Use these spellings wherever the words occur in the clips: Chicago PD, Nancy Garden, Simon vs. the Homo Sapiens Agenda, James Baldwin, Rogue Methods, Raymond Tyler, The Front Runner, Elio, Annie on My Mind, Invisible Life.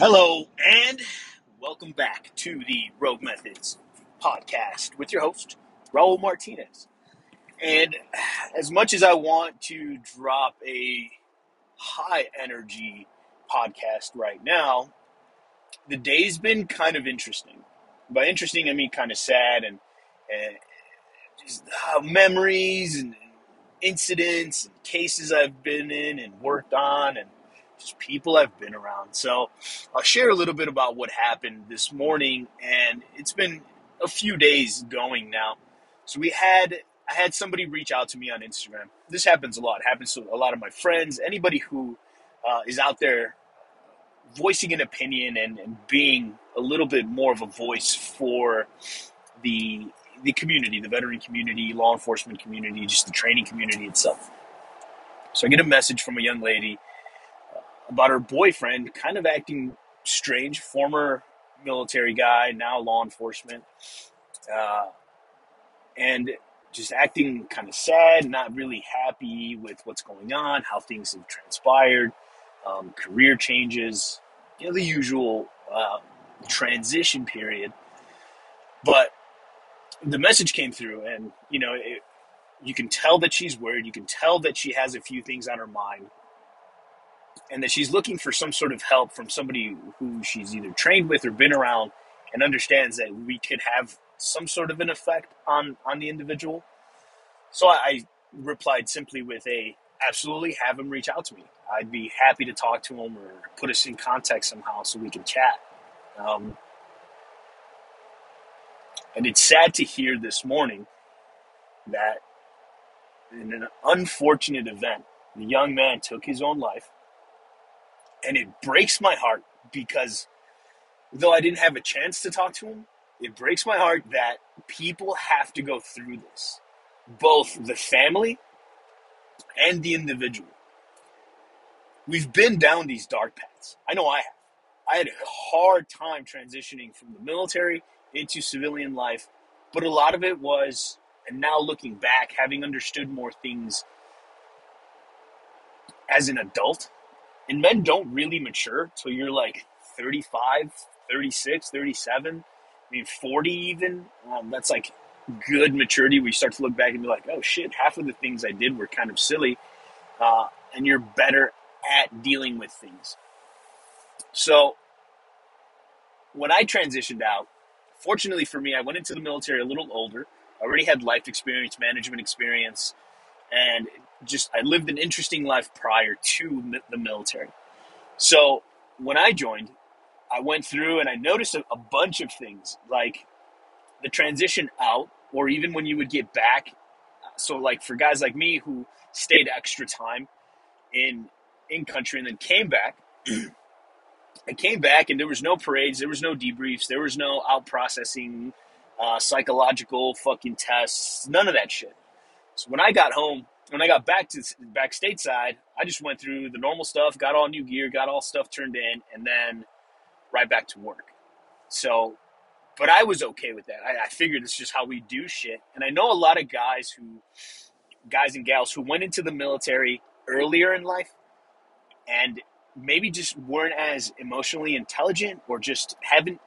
Hello, and welcome back to the Rogue Methods podcast with your host, Raul Martinez. And as much as I want to drop a high-energy podcast right now, the day's been kind of interesting. By interesting, I mean kind of sad and just memories and incidents and cases I've been in and worked on and just people I've been around. So I'll share a little bit about what happened this morning, and it's been a few days going now. So I had somebody reach out to me on Instagram. This happens a lot. It happens to a lot of my friends, anybody who is out there voicing an opinion and being a little bit more of a voice for the community, the veteran community, law enforcement community, just the training community itself. So I get a message from a young lady about her boyfriend kind of acting strange, former military guy, now law enforcement, and just acting kind of sad, not really happy with what's going on, how things have transpired, career changes, the usual transition period. But the message came through, and you can tell that she's worried. You can tell that she has a few things on her mind, and that she's looking for some sort of help from somebody who she's either trained with or been around and understands that we could have some sort of an effect on the individual. So I replied simply with absolutely have him reach out to me. I'd be happy to talk to him or put us in contact somehow so we can chat. And it's sad to hear this morning that in an unfortunate event, the young man took his own life. And it breaks my heart because though I didn't have a chance to talk to him, it breaks my heart that people have to go through this, both the family and the individual. We've been down these dark paths. I know I have. I had a hard time transitioning from the military into civilian life, but a lot of it was, and now looking back, having understood more things as an adult. And men don't really mature till you're like 35, 36, 37, 40 even. That's like good maturity where you start to look back and be like, oh shit, half of the things I did were kind of silly. And you're better at dealing with things. So when I transitioned out, fortunately for me, I went into the military a little older. I already had life experience, management experience, and I lived an interesting life prior to the military. So when I joined, I went through and I noticed a bunch of things like the transition out, or even when you would get back. So like for guys like me who stayed extra time in country and then came back, I came back and there was no parades. There was no debriefs. There was no out processing, psychological fucking tests, none of that shit. So when I got home, when I got back stateside, I just went through the normal stuff, got all new gear, got all stuff turned in, and then right back to work. So, but I was okay with that. I figured it's just how we do shit. And I know a lot of guys and gals who went into the military earlier in life and maybe just weren't as emotionally intelligent or just hadn't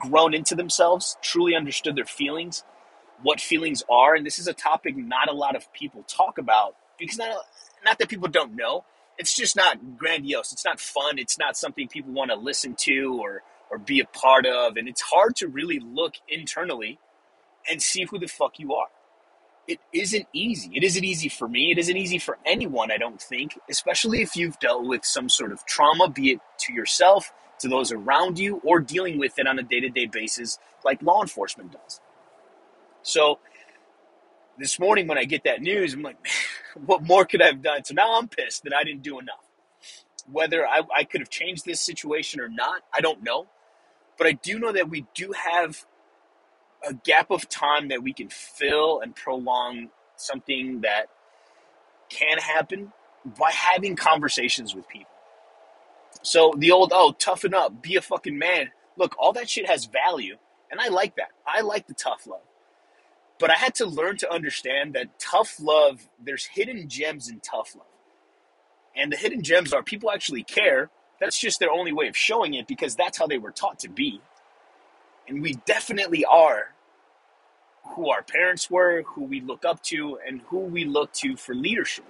grown into themselves, truly understood their feelings, what feelings are. And this is a topic not a lot of people talk about because not that people don't know. It's just not grandiose. It's not fun. It's not something people want to listen to or be a part of. And it's hard to really look internally and see who the fuck you are. It isn't easy. It isn't easy for me. It isn't easy for anyone, I don't think, especially if you've dealt with some sort of trauma, be it to yourself, to those around you, or dealing with it on a day-to-day basis like law enforcement does. So this morning when I get that news, I'm like, man, what more could I have done? So now I'm pissed that I didn't do enough. Whether I could have changed this situation or not, I don't know. But I do know that we do have a gap of time that we can fill and prolong something that can happen by having conversations with people. So the old, toughen up, be a fucking man. Look, all that shit has value. And I like that. I like the tough love. But I had to learn to understand that tough love, there's hidden gems in tough love. And the hidden gems are people actually care That's just their only way of showing it, because that's how they were taught to be. And we definitely are who our parents were, who we look up to, and who we look to for leadership.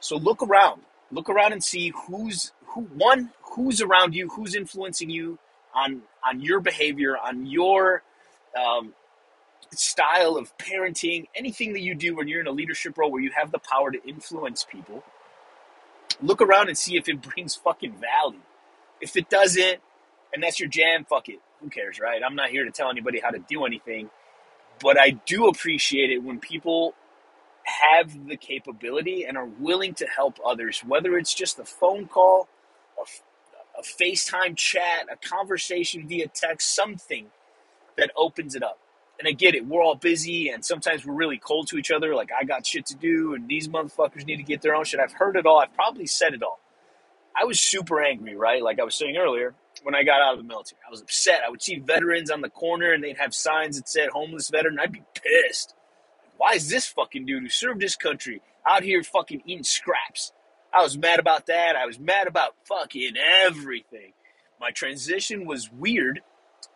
So look around. Look around and see who's around you, who's influencing you on your behavior, on your style of parenting, anything that you do when you're in a leadership role where you have the power to influence people. Look around and see if it brings fucking value. If it doesn't, and that's your jam, fuck it. Who cares, right? I'm not here to tell anybody how to do anything. But I do appreciate it when people have the capability and are willing to help others, whether it's just a phone call, a FaceTime chat, a conversation via text, something that opens it up. And I get it. We're all busy, and sometimes we're really cold to each other. Like, I got shit to do, and these motherfuckers need to get their own shit. I've heard it all. I've probably said it all. I was super angry, right? Like I was saying earlier, when I got out of the military, I was upset. I would see veterans on the corner, and they'd have signs that said homeless veteran. I'd be pissed. Why is this fucking dude who served this country out here fucking eating scraps? I was mad about that. I was mad about fucking everything. My transition was weird,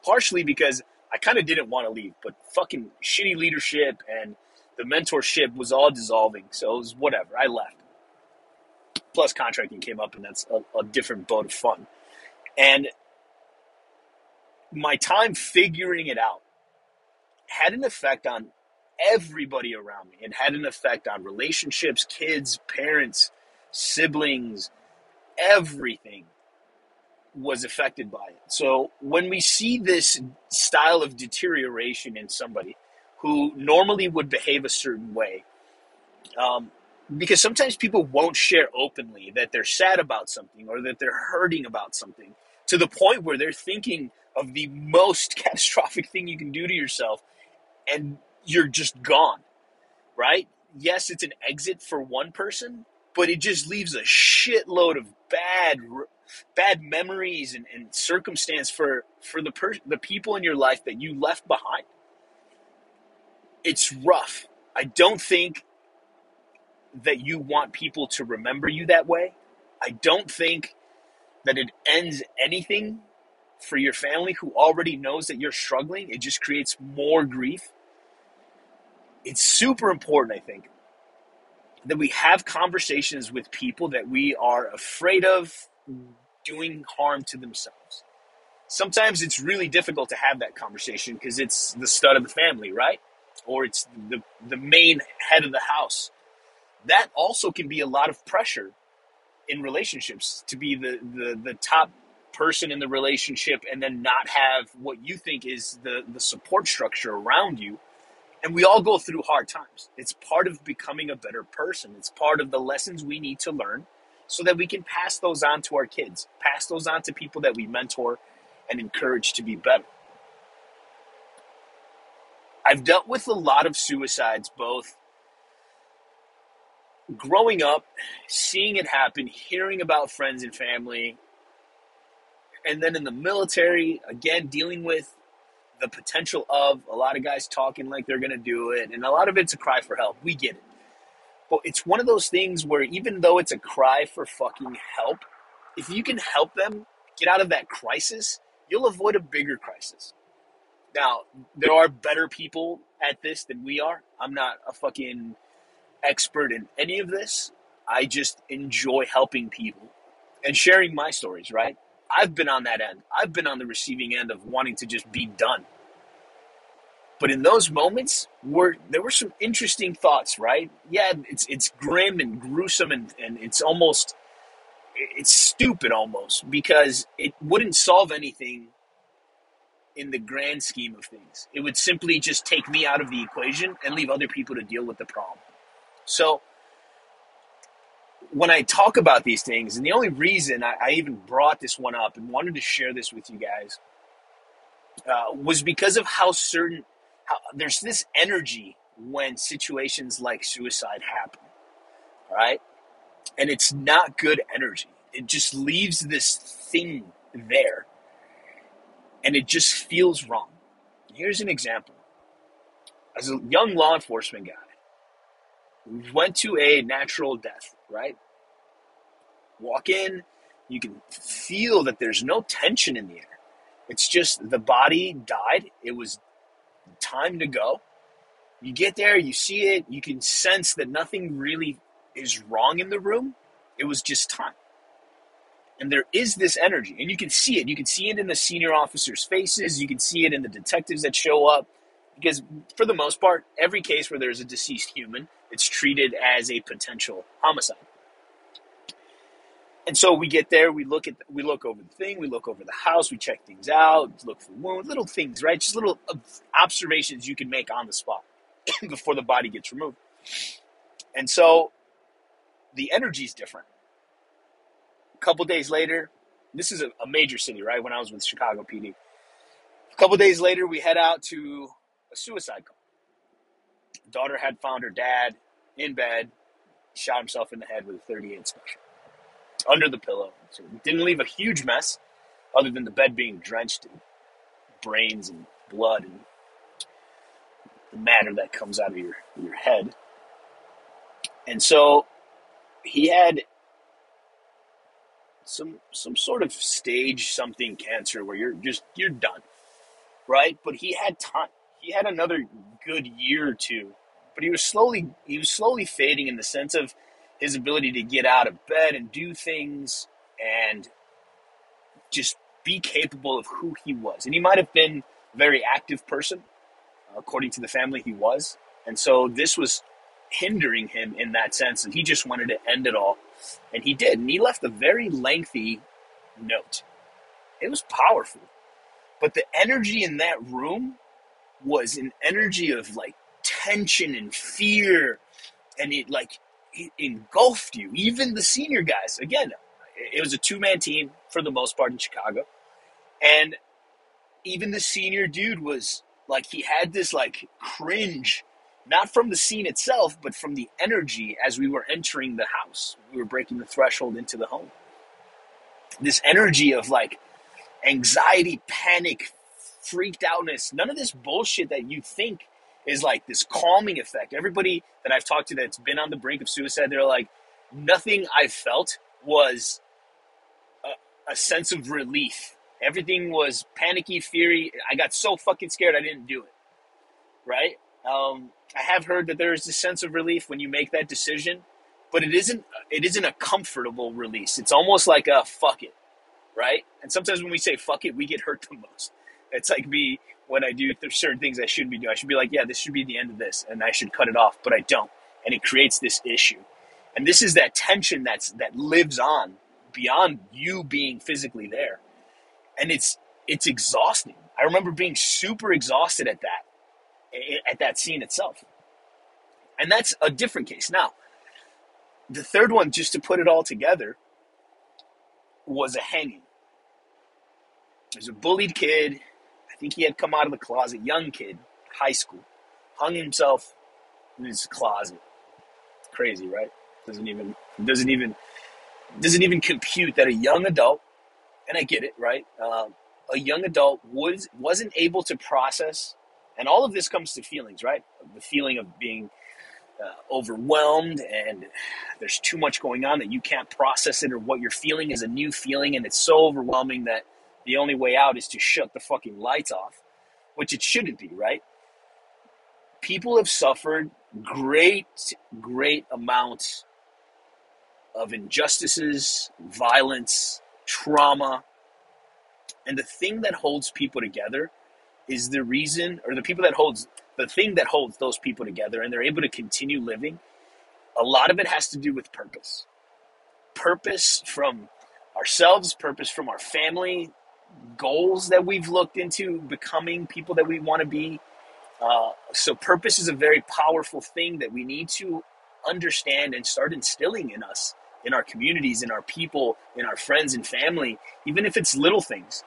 partially because I kind of didn't want to leave, but fucking shitty leadership and the mentorship was all dissolving. So it was whatever. I left. Plus contracting came up, and that's a different boat of fun. And my time figuring it out had an effect on everybody around me. It had an effect on relationships, kids, parents, siblings. Everything was affected by it. So when we see this style of deterioration in somebody who normally would behave a certain way, because sometimes people won't share openly that they're sad about something or that they're hurting about something, to the point where they're thinking of the most catastrophic thing you can do to yourself, and you're just gone, right? Yes, it's an exit for one person, but it just leaves a shitload of bad memories and circumstance for the people in your life that you left behind. It's rough. I don't think that you want people to remember you that way. I don't think that it ends anything for your family, who already knows that you're struggling. It just creates more grief. It's super important, I think, that we have conversations with people that we are afraid of doing harm to themselves. Sometimes it's really difficult to have that conversation because it's the stud of the family, right? Or it's the main head of the house. That also can be a lot of pressure in relationships, to be the top person in the relationship and then not have what you think is the support structure around you. And we all go through hard times. It's part of becoming a better person. It's part of the lessons we need to learn so that we can pass those on to our kids, pass those on to people that we mentor and encourage to be better. I've dealt with a lot of suicides, both growing up, seeing it happen, hearing about friends and family, and then in the military, again, dealing with the potential of a lot of guys talking like they're going to do it. And a lot of it's a cry for help. We get it. But it's one of those things where, even though it's a cry for fucking help, if you can help them get out of that crisis, you'll avoid a bigger crisis. Now, there are better people at this than we are. I'm not a fucking expert in any of this. I just enjoy helping people and sharing my stories, right? I've been on that end. I've been on the receiving end of wanting to just be done. But in those moments, there were some interesting thoughts, right? Yeah, it's grim and gruesome, and it's stupid almost, because it wouldn't solve anything in the grand scheme of things. It would simply just take me out of the equation and leave other people to deal with the problem. So when I talk about these things, and the only reason I even brought this one up and wanted to share this with you guys was because of how there's this energy when situations like suicide happen, all right? And it's not good energy. It just leaves this thing there, and it just feels wrong. Here's an example. As a young law enforcement guy, we went to a natural death, right? Walk in, You can feel that there's no tension in the air. It's just the body died. It was time to go. You get there, you see it, you can sense that nothing really is wrong in the room. It was just time. And there is this energy, and you can see it. You can see it in the senior officers' faces. You can see it in the detectives that show up. Because for the most part, every case where there's a deceased human, it's treated as a potential homicide. And so we get there, we look over the thing, we look over the house, we check things out, look for wounds, little things, right? Just little observations you can make on the spot before the body gets removed. And so the energy's different. A couple days later, this is a major city, right? When I was with Chicago PD. A couple days later, we head out to a suicide call. Daughter had found her dad in bed, shot himself in the head with a .38 special under the pillow. So it didn't leave a huge mess other than the bed being drenched in brains and blood and the matter that comes out of your head. And so he had some sort of stage something cancer where you're done, right? But he had time. He had another good year or two, but he was slowly fading in the sense of his ability to get out of bed and do things and just be capable of who he was. And he might have been a very active person. According to the family, he was. And so this was hindering him in that sense. And he just wanted to end it all. And he did. And he left a very lengthy note. It was powerful. But the energy in that room was an energy of like tension and fear. And it engulfed you. Even the senior guys. Again, it was a two-man team for the most part in Chicago. And even the senior dude was like, he had this like cringe, not from the scene itself, but from the energy as we were entering the house. We were breaking the threshold into the home. This energy of like anxiety, panic, freaked outness, none of this bullshit that you think is like this calming effect. Everybody that I've talked to that's been on the brink of suicide, they're like, nothing I felt was a sense of relief. Everything was panicky, feary. I got so fucking scared I didn't do it, right? I have heard that there is this sense of relief when you make that decision, but it isn't a comfortable release. It's almost like a fuck it, right? And sometimes when we say fuck it, we get hurt the most. It's like me when I do certain things I shouldn't be doing. I should be like, yeah, this should be the end of this, and I should cut it off, but I don't. And it creates this issue. And this is that tension that lives on beyond you being physically there. And it's exhausting. I remember being super exhausted at that scene itself. And that's a different case. Now, the third one, just to put it all together, was a hanging. There's a bullied kid. I think he had come out of the closet, young kid, high school, hung himself in his closet. It's crazy, right? Doesn't even compute that a young adult. And I get it, right? A young adult wasn't able to process, and all of this comes to feelings, right? The feeling of being overwhelmed, and there's too much going on that you can't process it, or what you're feeling is a new feeling, and it's so overwhelming that the only way out is to shut the fucking lights off, which it shouldn't be, right? People have suffered great amounts of injustices, violence, trauma. And the thing that holds people together is the reason, or the thing that holds those people together, and they're able to continue living. A lot of it has to do with purpose. Purpose from ourselves, purpose from our family, goals that we've looked into, becoming people that we want to be. So purpose is a very powerful thing that we need to understand and start instilling in us, in our communities, in our people, in our friends and family, even if it's little things.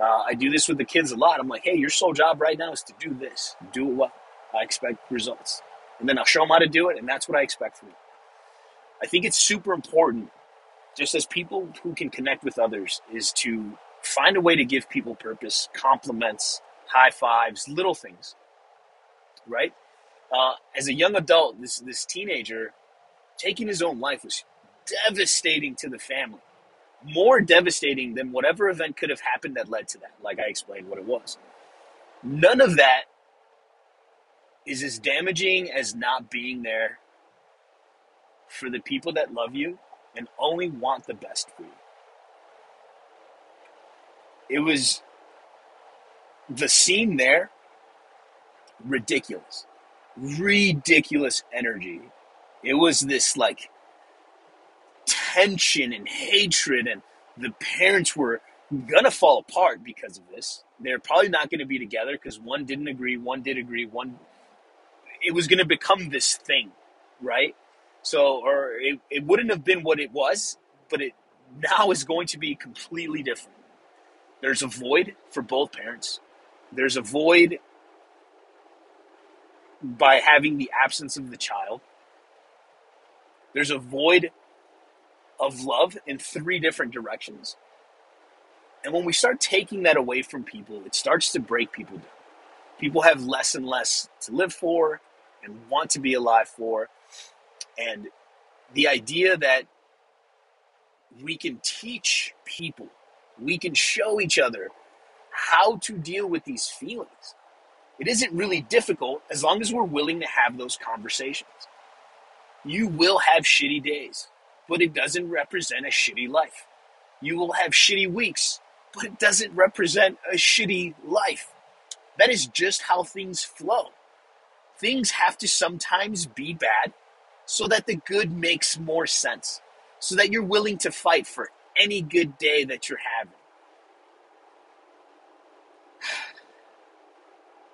I do this with the kids a lot. I'm like, hey, your sole job right now is to do this. Do it well. I expect results. And then I'll show them how to do it, and that's what I expect from them. I think it's super important, just as people who can connect with others, is to find a way to give people purpose, compliments, high fives, little things, right? As a young adult, this teenager taking his own life was devastating to the family. more devastating than whatever event could have happened that led to that. Like I explained what it was. None of that is as damaging as not being there for the people that love you and only want the best for you. It was the scene there, ridiculous energy. It was this like tension and hatred, and the parents were gonna fall apart because of this. They're probably not gonna be together because one didn't agree, one did agree, one. It was gonna become this thing, right? So, or it wouldn't have been what it was, but it now is going to be completely different. There's a void for both parents. There's a void by having the absence of the child. There's a void of love in three different directions. And when we start taking that away from people, it starts to break people down. People have less and less to live for and want to be alive for. And the idea that we can teach people, we can show each other how to deal with these feelings. It isn't really difficult as long as we're willing to have those conversations. You will have shitty days, but it doesn't represent a shitty life. You will have shitty weeks, but it doesn't represent a shitty life. That is just how things flow. Things have to sometimes be bad so that the good makes more sense, so that you're willing to fight for any good day that you're having.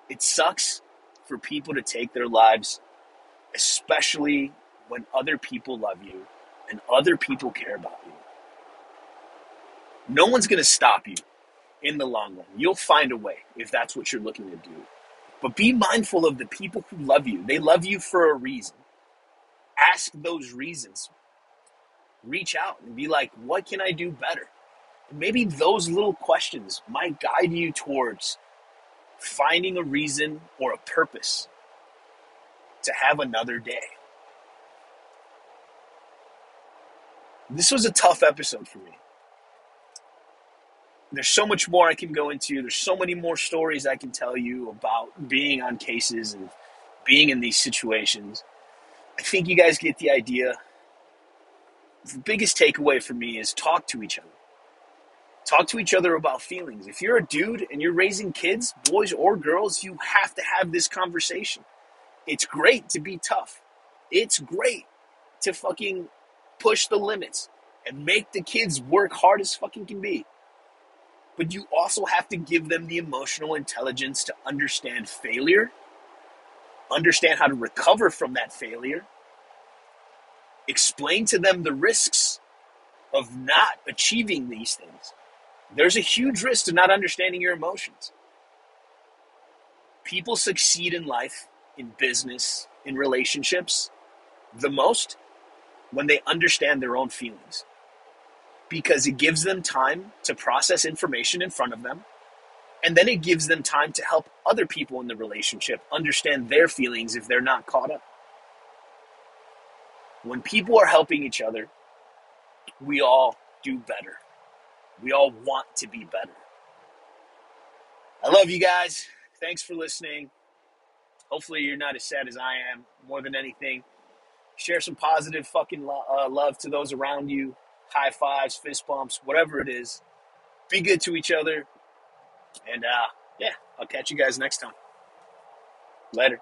It sucks for people to take their lives, especially when other people love you and other people care about you. No one's going to stop you in the long run. You'll find a way if that's what you're looking to do. But be mindful of the people who love you. They love you for a reason. Ask those reasons. Reach out and be like, what can I do better? And maybe those little questions might guide you towards finding a reason or a purpose to have another day. This was a tough episode for me. There's so much more I can go into. There's so many more stories I can tell you about being on cases and being in these situations. I think you guys get the idea. The biggest takeaway for me is talk to each other. Talk to each other about feelings. If you're a dude and you're raising kids, boys or girls, you have to have this conversation. It's great to be tough. It's great to fucking push the limits and make the kids work hard as fucking can be. But you also have to give them the emotional intelligence to understand failure, understand how to recover from that failure, explain to them the risks of not achieving these things. There's a huge risk to not understanding your emotions. People succeed in life, in business, in relationships, the most when they understand their own feelings, because it gives them time to process information in front of them, and then it gives them time to help other people in the relationship understand their feelings if they're not caught up. When people are helping each other, we all do better. We all want to be better. I love you guys. Thanks for listening. Hopefully you're not as sad as I am. More than anything, share some positive fucking love to those around you. High fives, fist bumps, whatever it is. Be good to each other. And yeah, I'll catch you guys next time. Later.